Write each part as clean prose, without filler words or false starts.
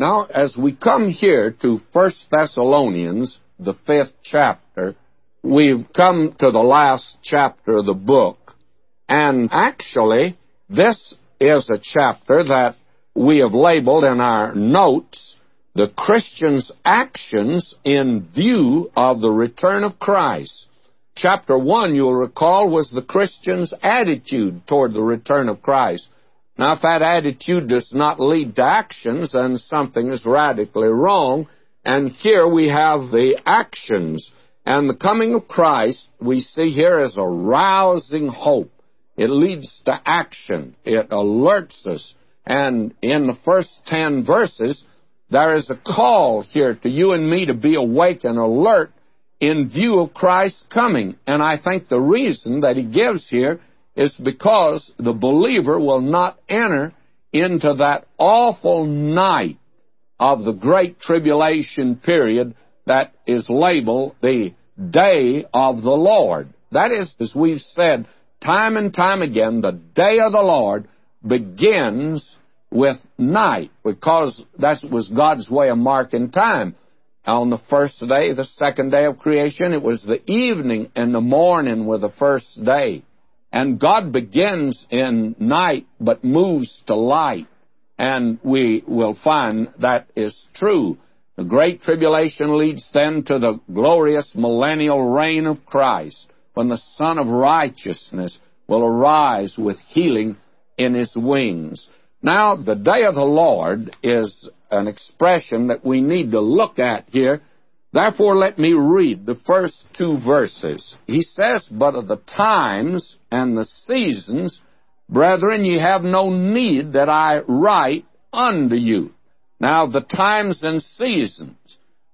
Now, as we come here to First Thessalonians, the 5th chapter, we've come to the last chapter of the book. And actually, this is a chapter that we have labeled in our notes, the Christian's actions in view of the return of Christ. Chapter 1, you'll recall, was the Christian's attitude toward the return of Christ. Now, if that attitude does not lead to actions, then something is radically wrong. And here we have the actions. And the coming of Christ, we see here, is a rousing hope. It leads to action. It alerts us. And in the first 10 verses, there is a call here to you and me to be awake and alert in view of Christ's coming. And I think the reason that he gives here is because the believer will not enter into that awful night of the great tribulation period that is labeled the day of the Lord. That is, as we've said, time and time again, the day of the Lord begins with night, because that was God's way of marking time. On the first day, the second day of creation, it was the evening and the morning were the first day. And God begins in night but moves to light. And we will find that is true. The great tribulation leads then to the glorious millennial reign of Christ, when the Son of Righteousness will arise with healing in his wings. Now, the day of the Lord is an expression that we need to look at here. Therefore, let me read the first 2 verses. He says, "But of the times and the seasons, brethren, ye have no need that I write unto you." Now, the times and seasons.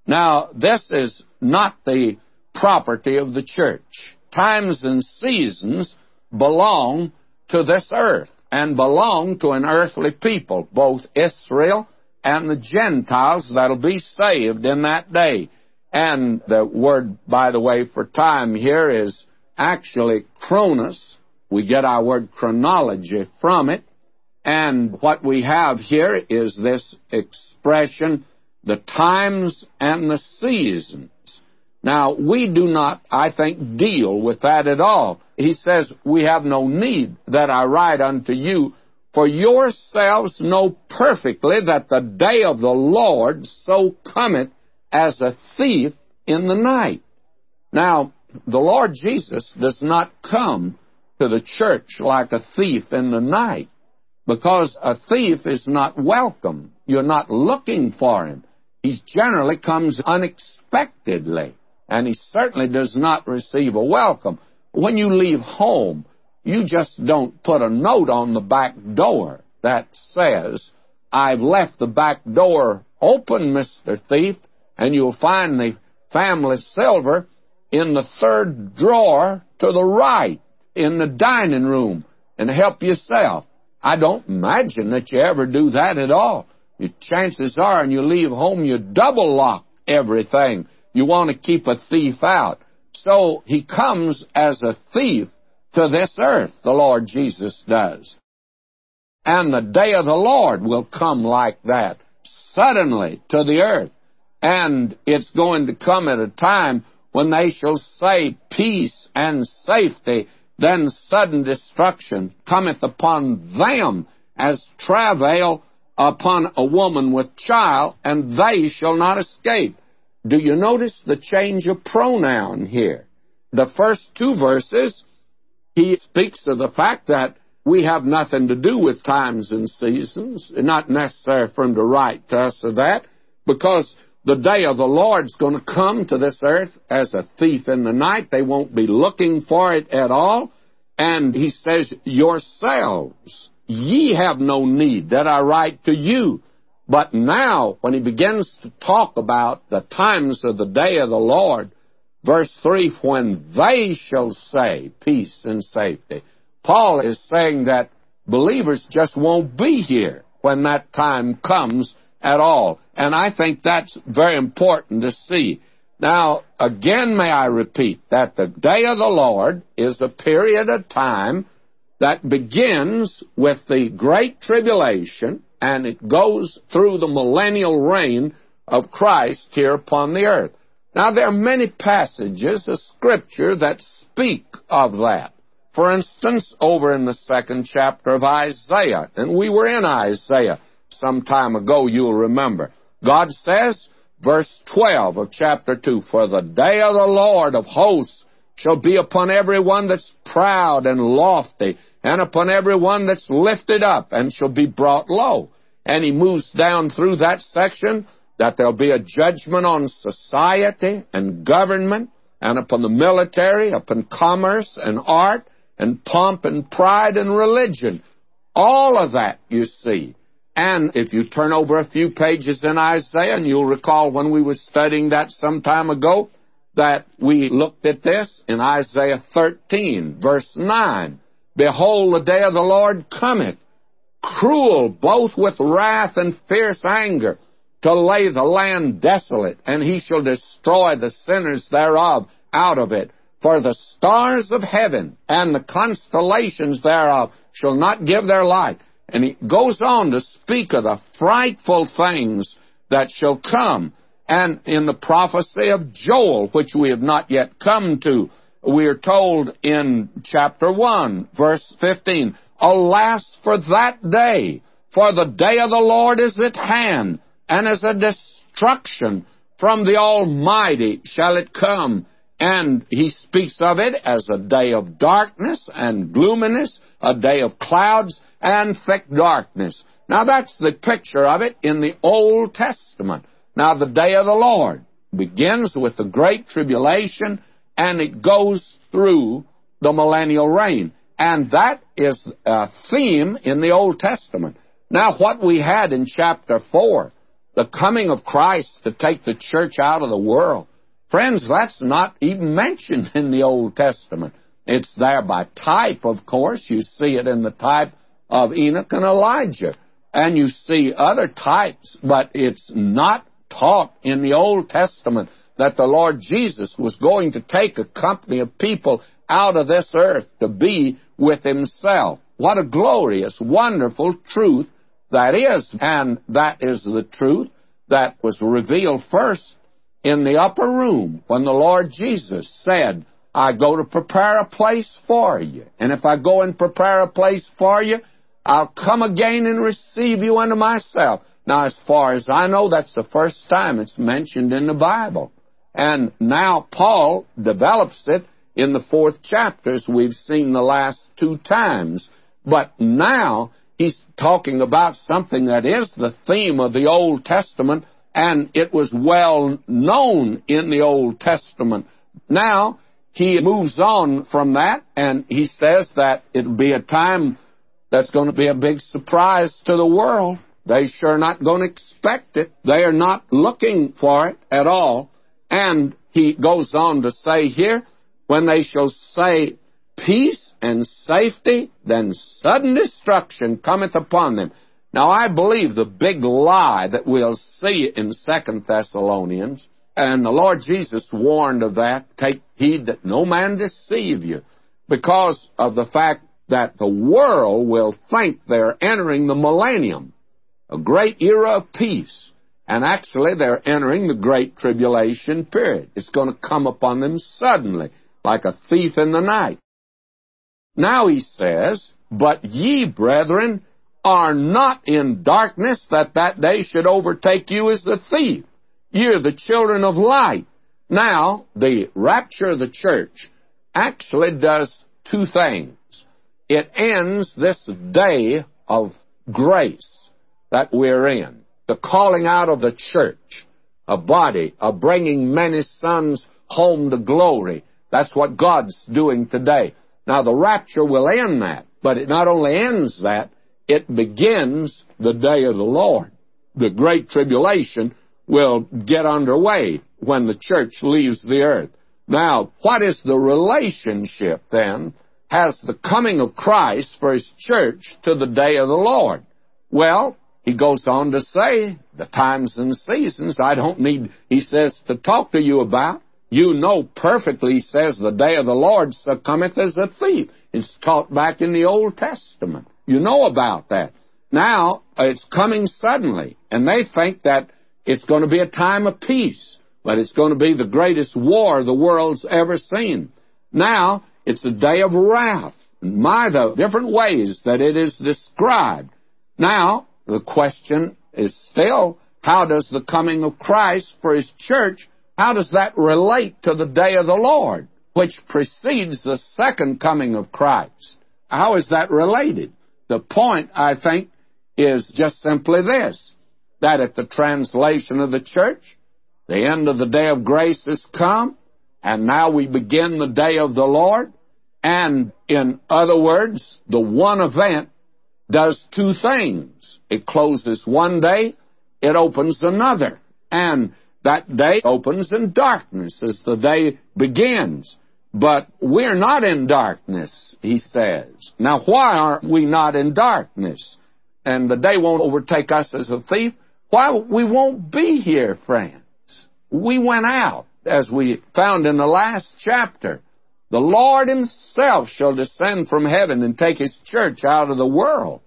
Now, this is not the property of the church. Times and seasons belong to this earth and belong to an earthly people, both Israel and the Gentiles that'll be saved in that day. And the word, by the way, for time here is actually chronos. We get our word chronology from it. And what we have here is this expression, the times and the seasons. Now, we do not, I think, deal with that at all. He says, "We have no need that I write unto you, for yourselves know perfectly that the day of the Lord so cometh as a thief in the night." Now, the Lord Jesus does not come to the church like a thief in the night, because a thief is not welcome. You're not looking for him. He generally comes unexpectedly, and he certainly does not receive a welcome. When you leave home, you just don't put a note on the back door that says, "I've left the back door open, Mr. Thief, and you'll find the family silver in the 3rd drawer to the right in the dining room, and help yourself." I don't imagine that you ever do that at all. Your chances are, when you leave home, you double lock everything. You want to keep a thief out. So he comes as a thief to this earth, the Lord Jesus does. And the day of the Lord will come like that, suddenly, to the earth. And it's going to come at a time when they shall say peace and safety, then sudden destruction cometh upon them as travail upon a woman with child, and they shall not escape. Do you notice the change of pronoun here? The first 2 verses, he speaks of the fact that we have nothing to do with times and seasons. It's not necessary for him to write to us of that, because the day of the Lord's going to come to this earth as a thief in the night. They won't be looking for it at all. And he says, "Yourselves, ye have no need that I write to you." But now, when he begins to talk about the times of the day of the Lord, verse 3, "When they shall say peace and safety." Paul is saying that believers just won't be here when that time comes at all. And I think that's very important to see. Now, again, may I repeat that the day of the Lord is a period of time that begins with the great tribulation and it goes through the millennial reign of Christ here upon the earth. Now, there are many passages of Scripture that speak of that. For instance, over in the 2nd chapter of Isaiah, and we were in Isaiah some time ago, you'll remember. God says, verse 12 of chapter 2, "For the day of the Lord of hosts shall be upon everyone that's proud and lofty, and upon everyone that's lifted up, and shall be brought low." And he moves down through that section that there'll be a judgment on society and government, and upon the military, upon commerce and art, and pomp and pride and religion. All of that, you see. And if you turn over a few pages in Isaiah, and you'll recall when we were studying that some time ago, that we looked at this in Isaiah 13, verse 9. "Behold, the day of the Lord cometh, cruel both with wrath and fierce anger, to lay the land desolate, and he shall destroy the sinners thereof out of it. For the stars of heaven and the constellations thereof shall not give their light." And he goes on to speak of the frightful things that shall come. And in the prophecy of Joel, which we have not yet come to, we are told in chapter 1, verse 15, "Alas for that day, for the day of the Lord is at hand, and as a destruction from the Almighty shall it come." And he speaks of it as a day of darkness and gloominess, a day of clouds and thick darkness. Now, that's the picture of it in the Old Testament. Now, the day of the Lord begins with the Great Tribulation, and it goes through the millennial reign. And that is a theme in the Old Testament. Now, what we had in chapter 4, the coming of Christ to take the church out of the world, friends, that's not even mentioned in the Old Testament. It's there by type, of course. You see it in the type of Enoch and Elijah. And you see other types, but it's not taught in the Old Testament that the Lord Jesus was going to take a company of people out of this earth to be with himself. What a glorious, wonderful truth that is. And that is the truth that was revealed first in the upper room when the Lord Jesus said, "I go to prepare a place for you. And if I go and prepare a place for you, I'll come again and receive you unto myself." Now, as far as I know, that's the first time it's mentioned in the Bible. And now Paul develops it in the 4th chapter, as we've seen the last 2 times. But now he's talking about something that is the theme of the Old Testament, and it was well known in the Old Testament. Now he moves on from that, and he says that it'll be a time that's going to be a big surprise to the world. They sure are not going to expect it. They are not looking for it at all. And he goes on to say here, "When they shall say peace and safety, then sudden destruction cometh upon them." Now, I believe the big lie that we'll see in 2nd Thessalonians, and the Lord Jesus warned of that, "Take heed that no man deceive you," because of the fact that the world will think they're entering the millennium, a great era of peace, and actually they're entering the Great Tribulation period. It's going to come upon them suddenly, like a thief in the night. Now he says, "But ye, brethren, are not in darkness, that that day should overtake you as the thief. You're the children of light." Now, the rapture of the church actually does 2 things. It ends this day of grace that we're in, the calling out of the church, a body of bringing many sons home to glory. That's what God's doing today. Now, the rapture will end that, but it not only ends that, it begins the day of the Lord. The Great Tribulation will get underway when the church leaves the earth. Now, what is the relationship then has the coming of Christ for his church to the day of the Lord? Well, he goes on to say, the times and seasons I don't need, he says, to talk to you about. You know perfectly, he says, the day of the Lord cometh as a thief. It's taught back in the Old Testament. You know about that. Now, it's coming suddenly, and they think that it's going to be a time of peace, but it's going to be the greatest war the world's ever seen. Now, it's a day of wrath. My, the different ways that it is described. Now, the question is still, how does the coming of Christ for His church, how does that relate to the day of the Lord, which precedes the second coming of Christ? How is that related? The point, I think, is just simply this, that at the translation of the church, the end of the day of grace has come, and now we begin the day of the Lord. And in other words, the one event does two things. It closes one day, it opens another. And that day opens in darkness as the day begins. But we're not in darkness, he says. Now, why are we not in darkness? And the day won't overtake us as a thief. Why? We won't be here, friends. We went out, as we found in the last chapter. The Lord Himself shall descend from heaven and take His church out of the world.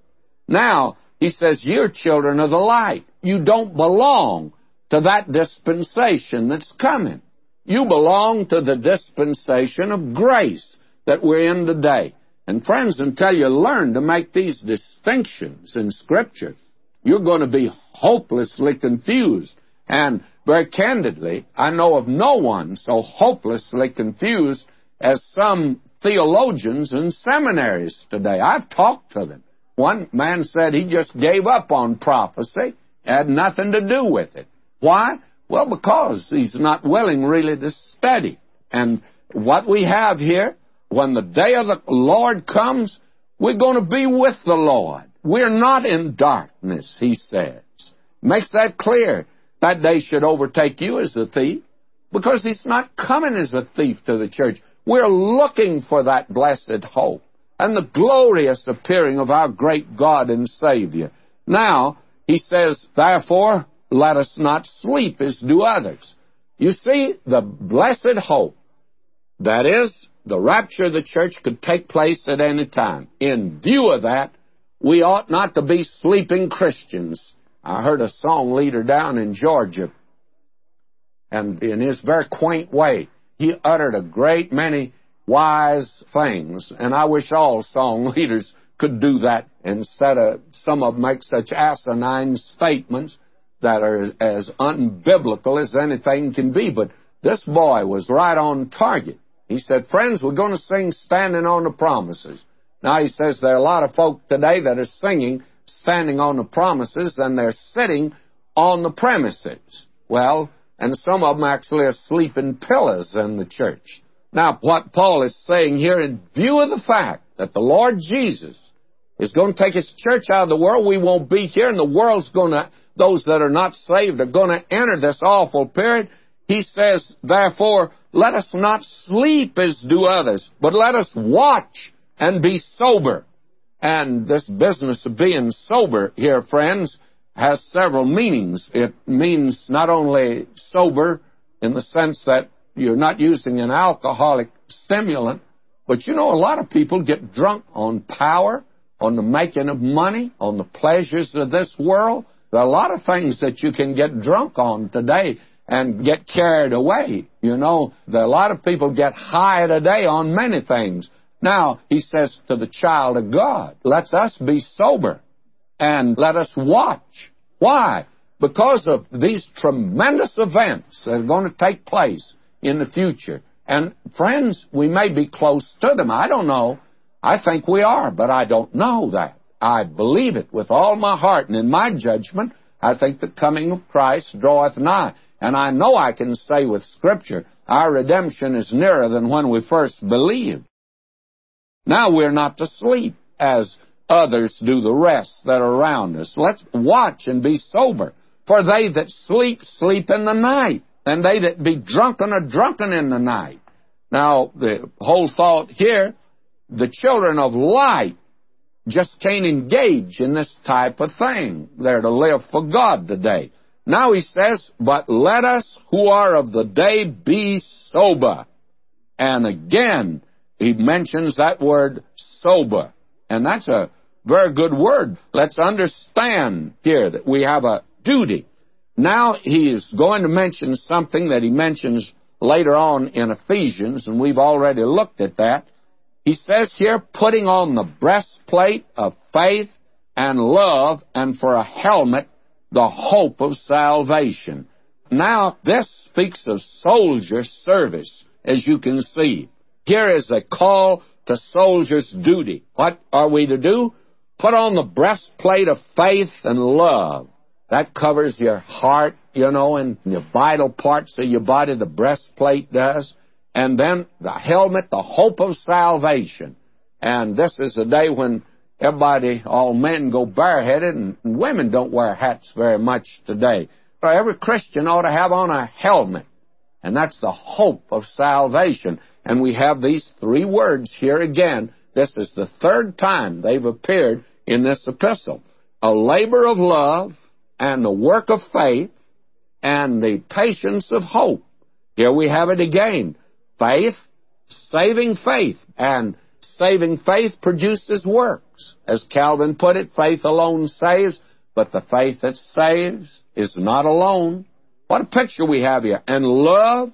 Now, He says, you're children of the light. You don't belong to that dispensation that's coming. You belong to the dispensation of grace that we're in today. And friends, until you learn to make these distinctions in Scripture, you're going to be hopelessly confused. And very candidly, I know of no one so hopelessly confused as some theologians in seminaries today. I've talked to them. One man said he just gave up on prophecy, had nothing to do with it. Why? Well, because he's not willing really to study. And what we have here, when the day of the Lord comes, we're going to be with the Lord. We're not in darkness, he says. Makes that clear. That day should overtake you as a thief, because He's not coming as a thief to the church. We're looking for that blessed hope and the glorious appearing of our great God and Savior. Now, he says, therefore, let us not sleep as do others. You see, the blessed hope, that is, the rapture of the church could take place at any time. In view of that, we ought not to be sleeping Christians. I heard a song leader down in Georgia, and in his very quaint way, he uttered a great many wise things, and I wish all song leaders could do that instead of some of them make such asinine statements that are as unbiblical as anything can be. But this boy was right on target. He said, friends, we're going to sing Standing on the Promises. Now, he says there are a lot of folk today that are singing Standing on the Promises, and they're sitting on the premises. Well, and some of them actually are sleeping pillars in the church. Now, what Paul is saying here, in view of the fact that the Lord Jesus is going to take His church out of the world, we won't be here, and the world's going to, those that are not saved are going to enter this awful period. He says, therefore, let us not sleep as do others, but let us watch and be sober. And this business of being sober here, friends, has several meanings. It means not only sober in the sense that you're not using an alcoholic stimulant, but you know, a lot of people get drunk on power, on the making of money, on the pleasures of this world. There are a lot of things that you can get drunk on today and get carried away. You know, there are a lot of people get high today on many things. Now, he says to the child of God, let us be sober and let us watch. Why? Because of these tremendous events that are going to take place in the future. And friends, we may be close to them. I don't know. I think we are, but I don't know that. I believe it with all my heart, and in my judgment, I think the coming of Christ draweth nigh. And I know I can say with Scripture, our redemption is nearer than when we first believed. Now, we're not to sleep as others do the rest that are around us. Let's watch and be sober. For they that sleep, sleep in the night, and they that be drunken are drunken in the night. Now, the whole thought here, the children of light just can't engage in this type of thing. They're to live for God today. Now he says, but let us who are of the day be sober. And again, he mentions that word sober. And that's a Very good word. Let's understand here that we have a duty. Now he's going to mention something that he mentions later on in Ephesians, and we've already looked at that. He says here, putting on the breastplate of faith and love, and for a helmet, the hope of salvation. Now, this speaks of soldier service, as you can see. Here is a call to soldier's duty. What are we to do? Put on the breastplate of faith and love. That covers your heart, and your vital parts of your body, the breastplate does. And then the helmet, the hope of salvation. And this is the day when everybody, all men, go bareheaded, and women don't wear hats very much today. Every Christian ought to have on a helmet, and that's the hope of salvation. And we have these three words here again. This is the third time they've appeared in this epistle. A labor of love, and the work of faith, and the patience of hope. Here we have it again. Faith, saving faith, and saving faith produces works. As Calvin put it, faith alone saves, but the faith that saves is not alone. What a picture we have here. And love,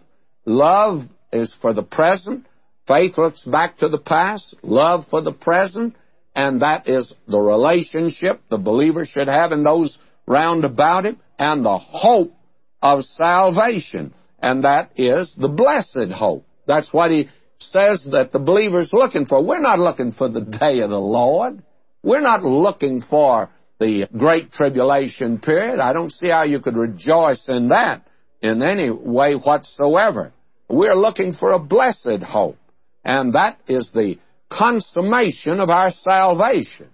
love is for the present. Faith looks back to the past, love for the present, and that is the relationship the believer should have in those round about him, and the hope of salvation, and that is the blessed hope. That's what he says that the believer's looking for. We're not looking for the day of the Lord. We're not looking for the great tribulation period. I don't see how you could rejoice in that in any way whatsoever. We're looking for a blessed hope, and that is the consummation of our salvation.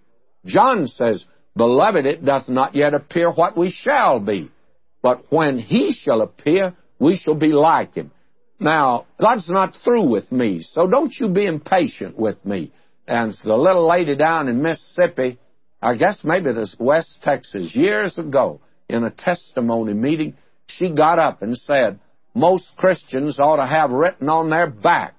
John says, "Beloved, it doth not yet appear what we shall be, but when he shall appear, we shall be like him." Now, God's not through with me, so don't you be impatient with me. And the little lady down in Mississippi, I guess maybe this West Texas, years ago, in a testimony meeting, she got up and said, most Christians ought to have written on their back,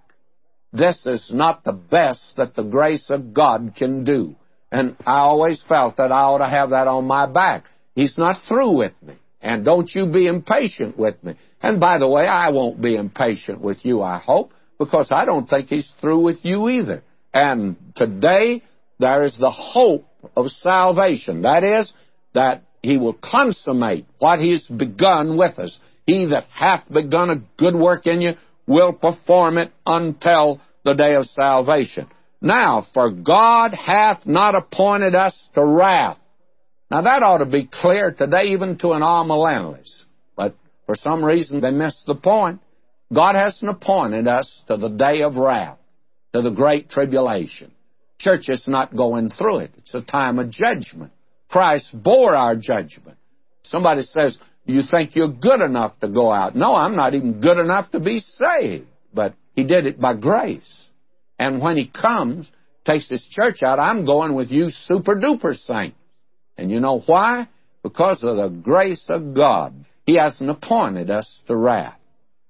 this is not the best that the grace of God can do. And I always felt that I ought to have that on my back. He's not through with me, and don't you be impatient with me. And by the way, I won't be impatient with you, I hope, because I don't think he's through with you either. And today, there is the hope of salvation. That is, that he will consummate what he's begun with us. He that hath begun a good work in you will perform it until the day of salvation. Now, for God hath not appointed us to wrath. Now, that ought to be clear today even to an alma analyst. But for some reason, they missed the point. God hasn't appointed us to the day of wrath, to the great tribulation. Church is not going through it. It's a time of judgment. Christ bore our judgment. Somebody says, you think you're good enough to go out. No, I'm not even good enough to be saved. But he did it by grace. And when he comes, takes his church out, I'm going with you super-duper saints. And you know why? Because of the grace of God. He hasn't appointed us to wrath,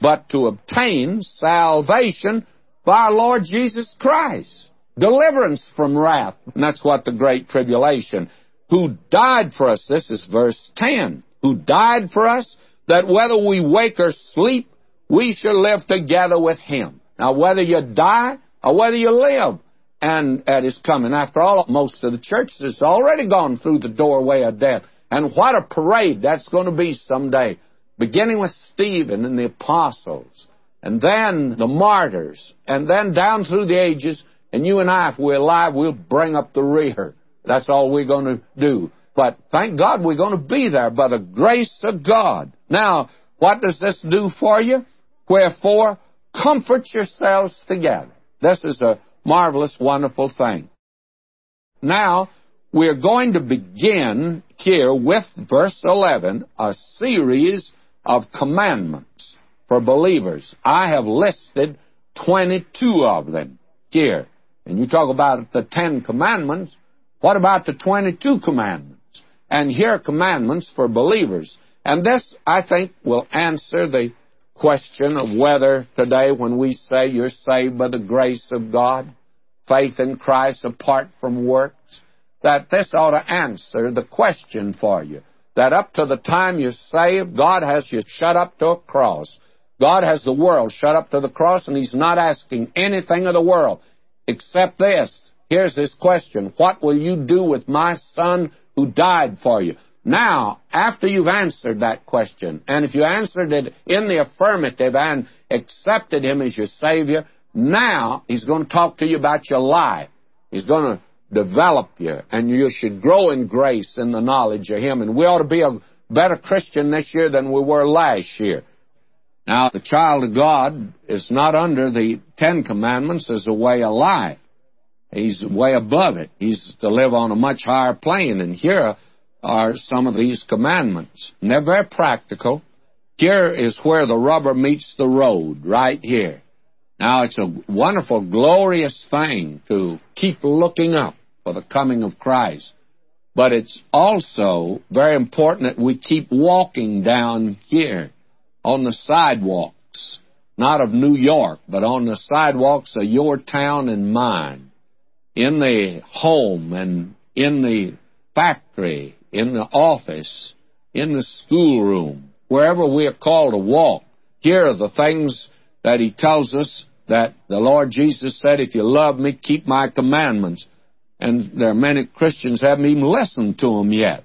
but to obtain salvation by our Lord Jesus Christ. Deliverance from wrath, and that's what the great tribulation, who died for us, this is verse 10, who died for us, that whether we wake or sleep, we shall live together with him. Now, whether you die or whether you live, and at his coming. After all, most of the churches has already gone through the doorway of death, and what a parade that's going to be someday, beginning with Stephen and the apostles, and then the martyrs, and then down through the ages. And you and I, if we're alive, we'll bring up the rear. That's all we're going to do. But thank God we're going to be there by the grace of God. Now, what does this do for you? Wherefore, comfort yourselves together. This is a marvelous, wonderful thing. Now, we're going to begin here with verse 11, a series of commandments for believers. I have listed 22 of them here. And you talk about the 10 commandments. What about the 22 commandments? And here are commandments for believers. And this, I think, will answer the question of whether today when we say you're saved by the grace of God, faith in Christ apart from works, that this ought to answer the question for you, that up to the time you're saved, God has you shut up to a cross. God has the world shut up to the cross, and He's not asking anything of the world except this. Here's His question. What will you do with my Son who died for you? Now, after you've answered that question, and if you answered it in the affirmative and accepted Him as your Savior, now He's going to talk to you about your life. He's going to develop you, and you should grow in grace in the knowledge of Him. And we ought to be a better Christian this year than we were last year. Now, the child of God is not under the Ten Commandments as a way of life. He's way above it. He's to live on a much higher plane, and here are some of these commandments. And they're very practical. Here is where the rubber meets the road, right here. Now, it's a wonderful, glorious thing to keep looking up for the coming of Christ. But it's also very important that we keep walking down here on the sidewalks, not of New York, but on the sidewalks of your town and mine, in the home and in the factory, in the office, in the schoolroom, wherever we are called to walk. Here are the things that He tells us that the Lord Jesus said, if you love me, keep my commandments. And there are many Christians who haven't even listened to them yet.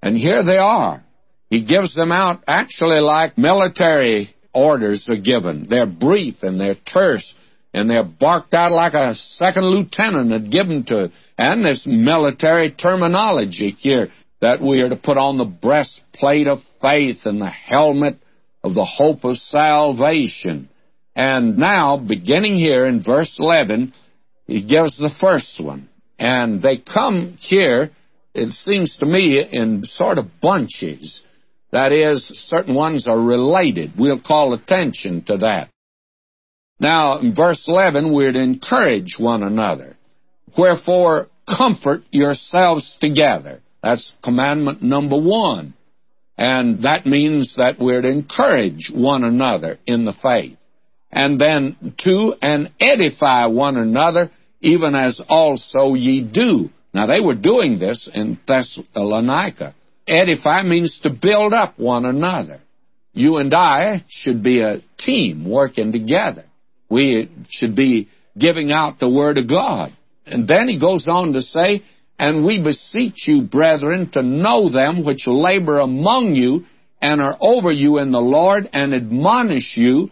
And here they are. He gives them out actually like military orders are given. They're brief and they're terse, and they're barked out like a second lieutenant had given to it. And this military terminology here that we are to put on the breastplate of faith and the helmet of the hope of salvation. And now, beginning here in verse 11, He gives the first one. And they come here, it seems to me, in sort of bunches. That is, certain ones are related. We'll call attention to that. Now, in verse 11, we're to encourage one another. Wherefore, comfort yourselves together. That's commandment number 1. And that means that we're to encourage one another in the faith. And then, 2, and edify one another, even as also ye do. Now, they were doing this in Thessalonica. Edify means to build up one another. You and I should be a team working together. We should be giving out the Word of God. And then he goes on to say, and we beseech you, brethren, to know them which labor among you and are over you in the Lord and admonish you.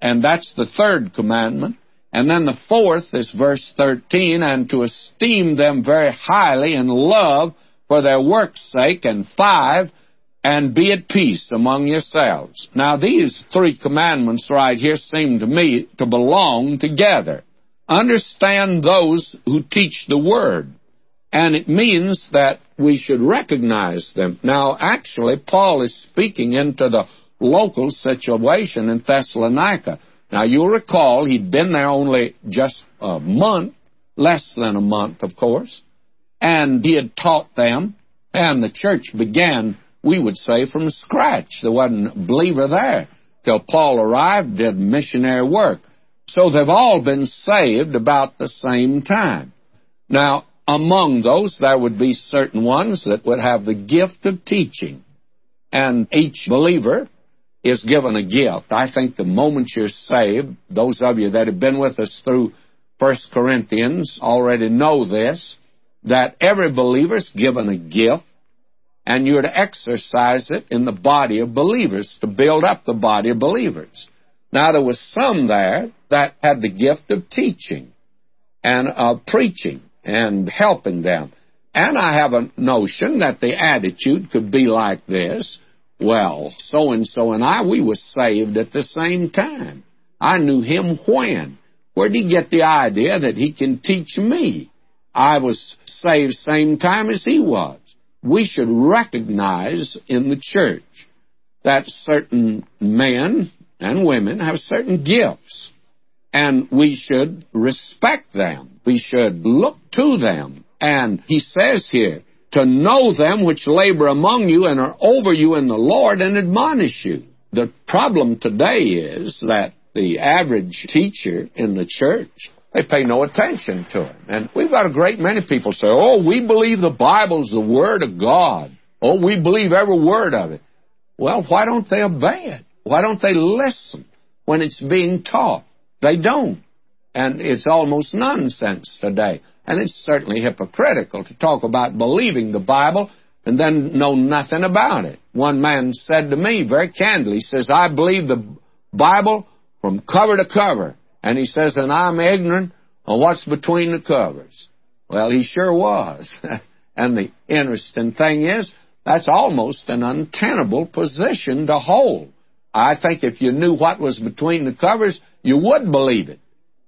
And that's the third commandment. And then the fourth is verse 13, and to esteem them very highly in love for their work's sake. And 5, and be at peace among yourselves. Now, these 3 commandments right here seem to me to belong together. Understand those who teach the Word. And it means that we should recognize them. Now, actually, Paul is speaking into the local situation in Thessalonica. Now, you'll recall he'd been there only just a month, less than a month, of course. And he had taught them, and the church began, we would say, from scratch. There wasn't a believer there till Paul arrived, did missionary work. So they've all been saved about the same time. Now, among those, there would be certain ones that would have the gift of teaching. And each believer is given a gift. I think the moment you're saved, those of you that have been with us through 1 Corinthians already know this, that every believer is given a gift. And you're to exercise it in the body of believers, to build up the body of believers. Now, there was some there that had the gift of teaching and of preaching and helping them. And I have a notion that the attitude could be like this. Well, so-and-so and I, we were saved at the same time. I knew him when. Where did he get the idea that he can teach me? I was saved same time as he was. We should recognize in the church that certain men and women have certain gifts, and we should respect them. We should look to them. And he says here, to know them which labor among you and are over you in the Lord and admonish you. The problem today is that the average teacher in the church They pay no attention to it. And we've got a great many people say, oh, we believe the Bible's the Word of God. Oh, we believe every word of it. Well, why don't they obey it? Why don't they listen when it's being taught? They don't. And it's almost nonsense today. And it's certainly hypocritical to talk about believing the Bible and then know nothing about it. One man said to me very candidly, he says, I believe the Bible from cover to cover. And he says, and I'm ignorant of what's between the covers. Well, he sure was. And the interesting thing is, that's almost an untenable position to hold. I think if you knew what was between the covers, you would believe it.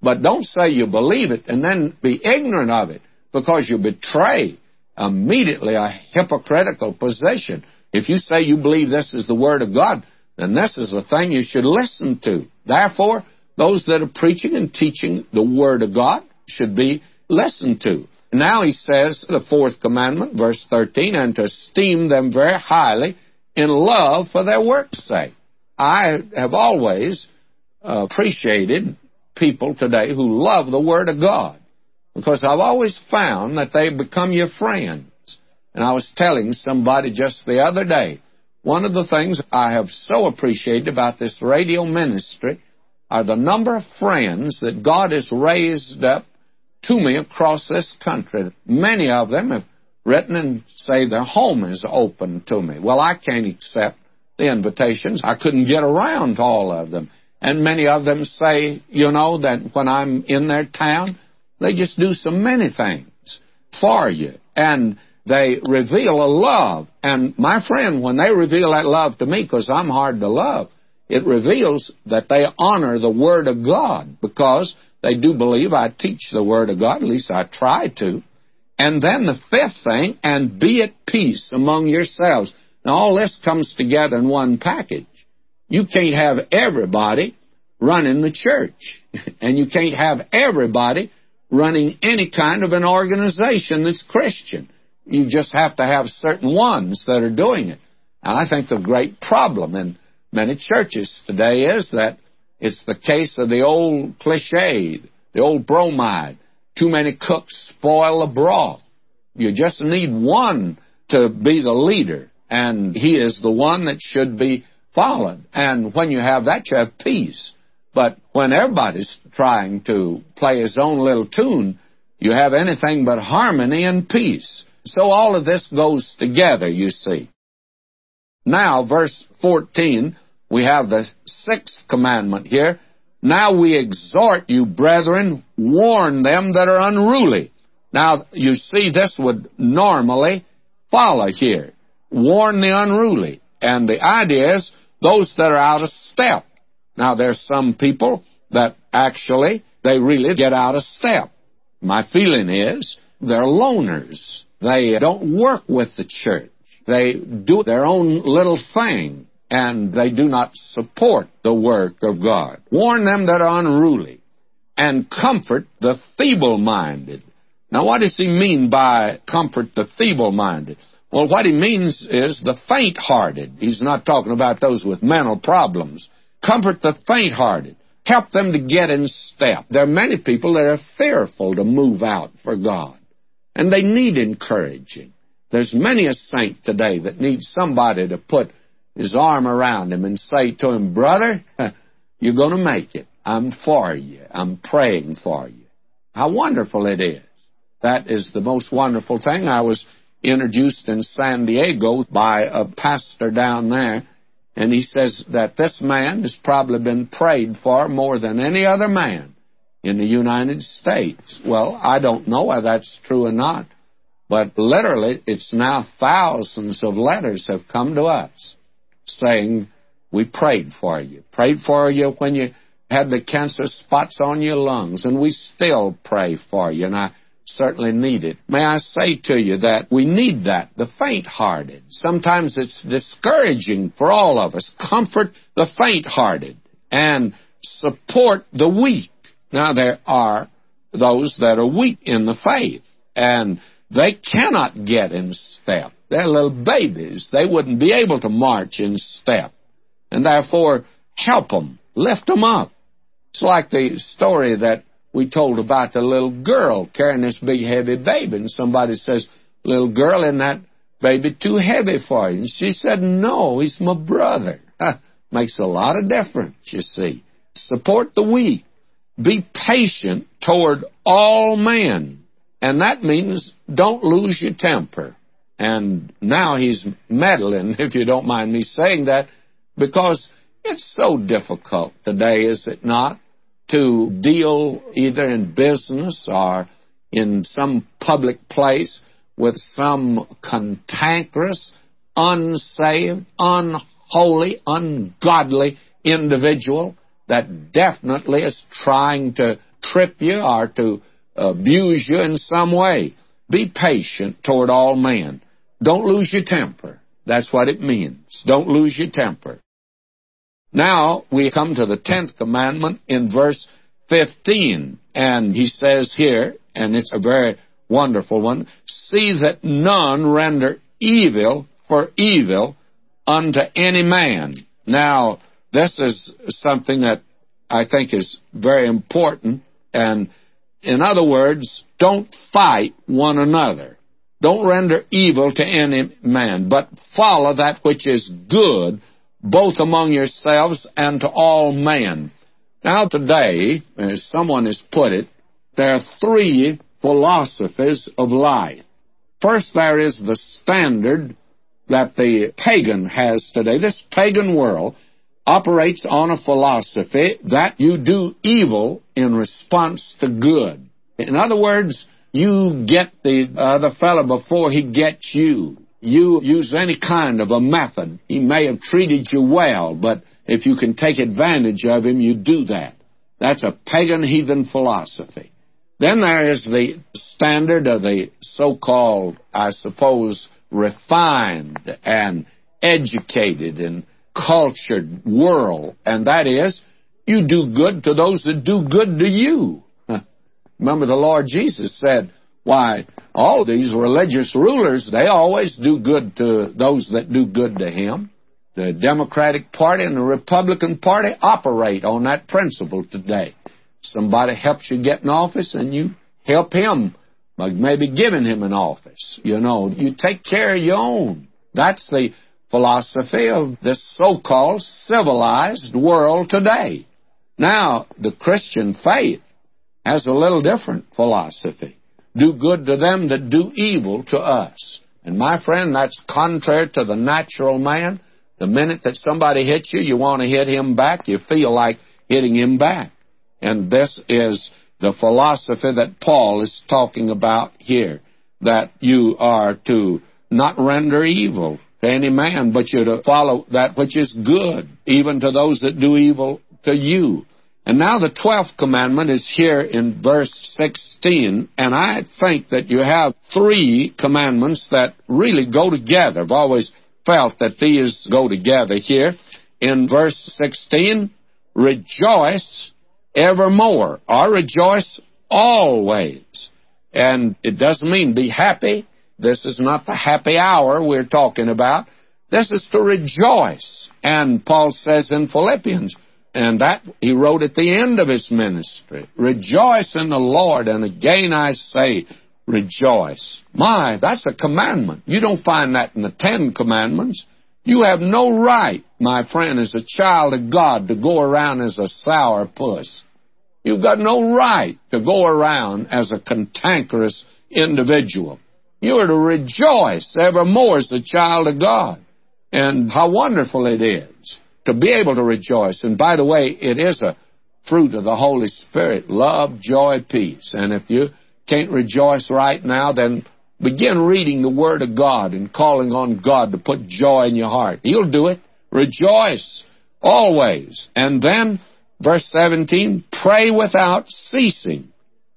But don't say you believe it and then be ignorant of it, because you betray immediately a hypocritical position. If you say you believe this is the Word of God, then this is the thing you should listen to. Therefore, those that are preaching and teaching the Word of God should be listened to. Now he says, the fourth commandment, verse 13, and to esteem them very highly in love for their work's sake. I have always appreciated people today who love the Word of God, because I've always found that they become your friends. And I was telling somebody just the other day, one of the things I have so appreciated about this radio ministry are the number of friends that God has raised up to me across this country. Many of them have written and say their home is open to me. Well, I can't accept the invitations. I couldn't get around to all of them. And many of them say, you know, that when I'm in their town, they just do so many things for you. And they reveal a love. And my friend, when they reveal that love to me, because I'm hard to love, it reveals that they honor the Word of God, because they do believe I teach the Word of God, at least I try to. And then the fifth thing, and be at peace among yourselves. Now, all this comes together in one package. You can't have everybody running the church, and you can't have everybody running any kind of an organization that's Christian. You just have to have certain ones that are doing it. And I think the great problem in many churches today is that it's the case of the old cliché, the old bromide. Too many cooks spoil the broth. You just need one to be the leader, and he is the one that should be followed. And when you have that, you have peace. But when everybody's trying to play his own little tune, you have anything but harmony and peace. So all of this goes together, you see. Now, verse 14, we have the sixth commandment here. Now we exhort you, brethren, warn them that are unruly. Now, you see, this would normally follow here. Warn the unruly. And the idea is those that are out of step. Now, there's some people that actually, they really get out of step. My feeling is they're loners. They don't work with the church. They do their own little thing, and they do not support the work of God. Warn them that are unruly, and comfort the feeble-minded. Now, what does he mean by comfort the feeble-minded? Well, what he means is the faint-hearted. He's not talking about those with mental problems. Comfort the faint-hearted. Help them to get in step. There are many people that are fearful to move out for God, and they need encouraging. There's many a saint today that needs somebody to put his arm around him and say to him, brother, you're going to make it. I'm for you. I'm praying for you. How wonderful it is. That is the most wonderful thing. I was introduced in San Diego by a pastor down there, and he says that this man has probably been prayed for more than any other man in the United States. Well, I don't know whether that's true or not, but literally it's now thousands of letters have come to us saying, we prayed for you when you had the cancer spots on your lungs, and we still pray for you, and I certainly need it. May I say to you that we need that, the faint-hearted. Sometimes it's discouraging for all of us. Comfort the faint-hearted and support the weak. Now, there are those that are weak in the faith, and they cannot get in step. They're little babies. They wouldn't be able to march in step. And therefore, help them. Lift them up. It's like the story that we told about the little girl carrying this big, heavy baby. And somebody says, little girl, isn't that baby too heavy for you? And she said, no, he's my brother. Makes a lot of difference, you see. Support the weak. Be patient toward all men. And that means don't lose your temper. And now he's meddling, if you don't mind me saying that, because it's so difficult today, is it not, to deal either in business or in some public place with some cantankerous, unsaved, unholy, ungodly individual that definitely is trying to trip you or to abuse you in some way. Be patient toward all men. Don't lose your temper. That's what it means. Don't lose your temper. Now we come to the 10th commandment in verse 15. And he says here, and it's a very wonderful one, see that none render evil for evil unto any man. Now, this is something that I think is very important. And in other words, don't fight one another. Don't render evil to any man, but follow that which is good, both among yourselves and to all men. Now today, as someone has put it, there are three philosophies of life. First, there is the standard that the pagan has today. This pagan world operates on a philosophy that you do evil in response to good. In other words, you get the other fellow before he gets you. You use any kind of a method. He may have treated you well, but if you can take advantage of him, you do that. That's a pagan heathen philosophy. Then there is the standard of the so-called, I suppose, refined and educated and cultured world, and that is, you do good to those that do good to you. Remember the Lord Jesus said, why, all these religious rulers, they always do good to those that do good to him. The Democratic Party and the Republican Party operate on that principle today. Somebody helps you get in office and you help him by maybe giving him an office. You know, you take care of your own. That's the philosophy of this so-called civilized world today. Now, the Christian faith has a little different philosophy. Do good to them that do evil to us. And my friend, that's contrary to the natural man. The minute that somebody hits you, you want to hit him back. You feel like hitting him back. And this is the philosophy that Paul is talking about here, that you are to not render evil to any man, but you're to follow that which is good, even to those that do evil to you. And now the 12th commandment is here in verse 16, and I think that you have three commandments that really go together. I've always felt that these go together here. In verse 16, rejoice evermore, or rejoice always. And it doesn't mean be happy. This is not the happy hour we're talking about. This is to rejoice. And Paul says in Philippians, and that he wrote at the end of his ministry, rejoice in the Lord, and again I say, rejoice. My, that's a commandment. You don't find that in the 10 commandments. You have no right, my friend, as a child of God, to go around as a sourpuss. You've got no right to go around as a cantankerous individual. You are to rejoice evermore as a child of God. And how wonderful it is to be able to rejoice. And by the way, it is a fruit of the Holy Spirit, love, joy, peace. And if you can't rejoice right now, then begin reading the Word of God and calling on God to put joy in your heart. He'll do it. Rejoice always. And then, verse 17, pray without ceasing.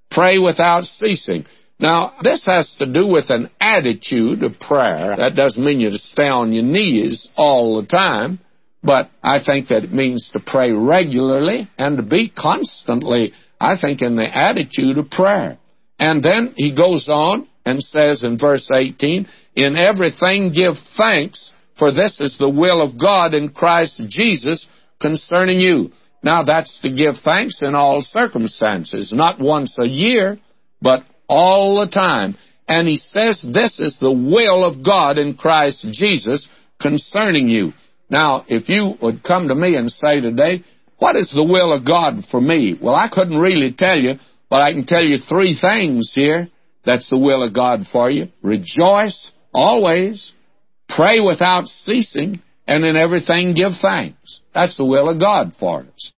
Pray without ceasing. Now, this has to do with an attitude of prayer. That doesn't mean you to stay on your knees all the time, but I think that it means to pray regularly and to be constantly, I think, in the attitude of prayer. And then he goes on and says in verse 18, in everything give thanks, for this is the will of God in Christ Jesus concerning you. Now, that's to give thanks in all circumstances, not once a year, but all the time. And he says this is the will of God in Christ Jesus concerning you. Now, if you would come to me and say today, what is the will of God for me? Well, I couldn't really tell you, but I can tell you three things here that's the will of God for you. Rejoice always, pray without ceasing, and in everything give thanks. That's the will of God for us.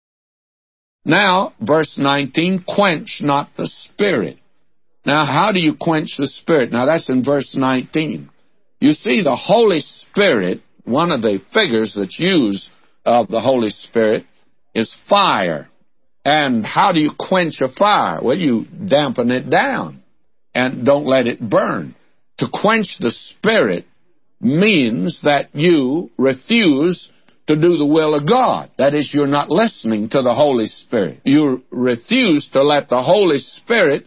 Now, verse 19, quench not the Spirit. Now, how do you quench the Spirit? Now, that's in verse 19. You see, the Holy Spirit, one of the figures that's used of the Holy Spirit is fire. And how do you quench a fire? Well, you dampen it down and don't let it burn. To quench the Spirit means that you refuse to do the will of God. That is, you're not listening to the Holy Spirit. You refuse to let the Holy Spirit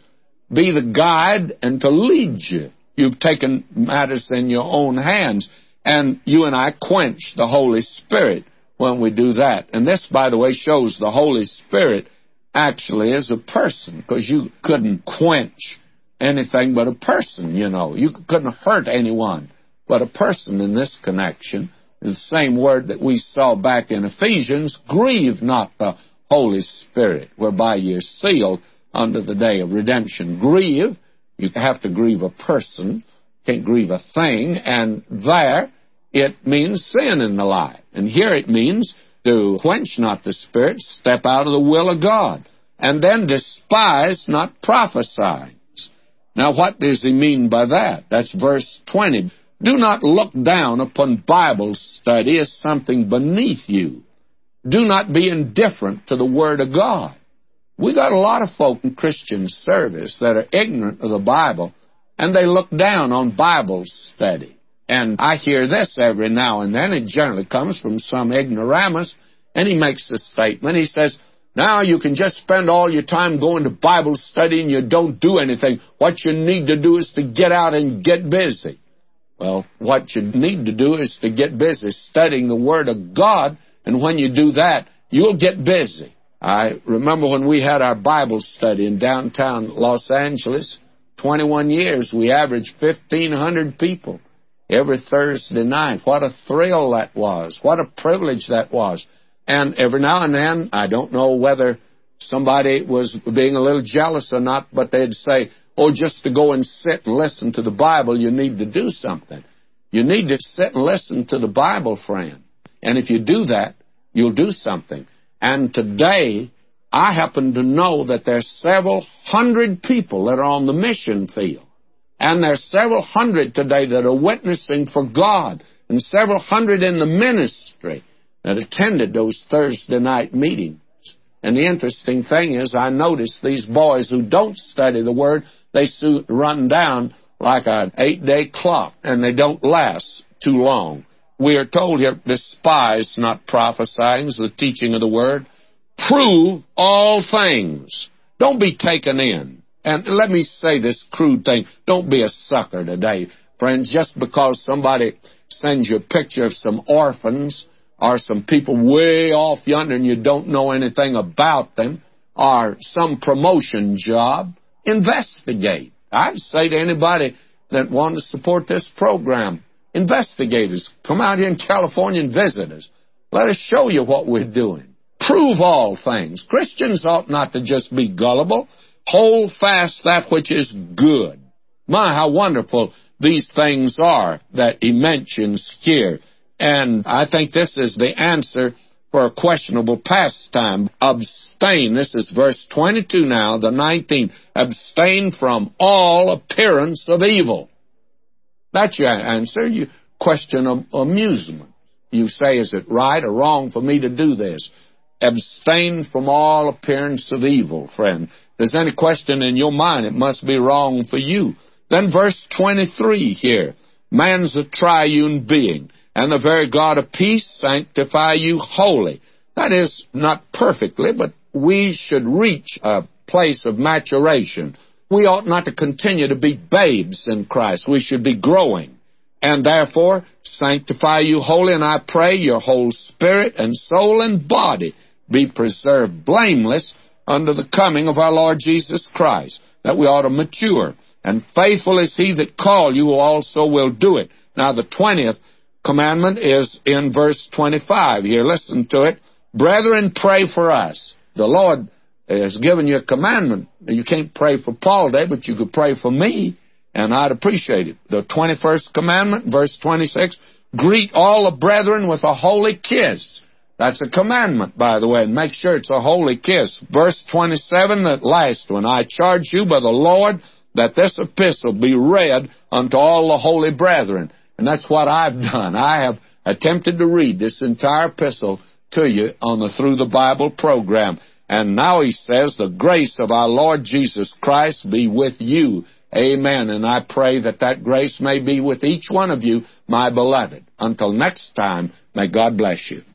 be the guide and to lead you. You've taken matters in your own hands, and you and I quench the Holy Spirit when we do that. And this, by the way, shows the Holy Spirit actually is a person, because you couldn't quench anything but a person, you know. You couldn't hurt anyone but a person in this connection. The same word that we saw back in Ephesians, grieve not the Holy Spirit, whereby you're sealed unto the day of redemption. Grieve, you have to grieve a person, can't grieve a thing, and there it means sin in the life. And here it means to quench not the Spirit, step out of the will of God, and then despise not prophesying. Now, what does he mean by that? That's verse 20. Do not look down upon Bible study as something beneath you. Do not be indifferent to the Word of God. We got a lot of folk in Christian service that are ignorant of the Bible, and they look down on Bible study. And I hear this every now and then. It generally comes from some ignoramus, and he makes this statement. He says, now you can just spend all your time going to Bible study and you don't do anything. What you need to do is to get out and get busy. Well, what you need to do is to get busy studying the Word of God, and when you do that, you'll get busy. I remember when we had our Bible study in downtown Los Angeles, 21 years, we averaged 1,500 people every Thursday night. What a thrill that was. What a privilege that was. And every now and then, I don't know whether somebody was being a little jealous or not, but they'd say, oh, just to go and sit and listen to the Bible, you need to do something. You need to sit and listen to the Bible, friend. And if you do that, you'll do something. And today, I happen to know that there's several hundred people that are on the mission field. And there's several hundred today that are witnessing for God, and several hundred in the ministry that attended those Thursday night meetings. And the interesting thing is, I noticed these boys who don't study the Word, they soon run down like an 8-day clock, and they don't last too long. We are told here, despise not prophesying, the teaching of the Word. Prove all things. Don't be taken in. And let me say this crude thing, don't be a sucker today, friends. Just because somebody sends you a picture of some orphans, or some people way off yonder and you don't know anything about them, or some promotion job, investigate. I'd say to anybody that wants to support this program, investigators, come out here in California and visit us. Let us show you what we're doing. Prove all things. Christians ought not to just be gullible. Hold fast that which is good. My, how wonderful these things are that he mentions here. And I think this is the answer for a questionable pastime. Abstain. This is verse 22 now, the 19th. Abstain from all appearance of evil. That's your answer. You question amusement. You say, is it right or wrong for me to do this? Abstain from all appearance of evil, friend. If there's any question in your mind, it must be wrong for you. Then verse 23 here. Man's a triune being. And the very God of peace sanctify you wholly. That is, not perfectly, but we should reach a place of maturation. We ought not to continue to be babes in Christ. We should be growing. And therefore, sanctify you wholly, and I pray your whole spirit and soul and body be preserved blameless unto the coming of our Lord Jesus Christ, that we ought to mature. And faithful is he that called you, also will do it. Now, the 20th commandment is in verse 25 here. Listen to it. Brethren, pray for us. The Lord has given you a commandment. You can't pray for Paul today, but you could pray for me, and I'd appreciate it. The 21st commandment, verse 26, greet all the brethren with a holy kiss. That's a commandment, by the way, and make sure it's a holy kiss. Verse 27, that last one, I charge you by the Lord that this epistle be read unto all the holy brethren. And that's what I've done. I have attempted to read this entire epistle to you on the Through the Bible program. And now he says, the grace of our Lord Jesus Christ be with you. Amen. And I pray that that grace may be with each one of you, my beloved. Until next time, may God bless you.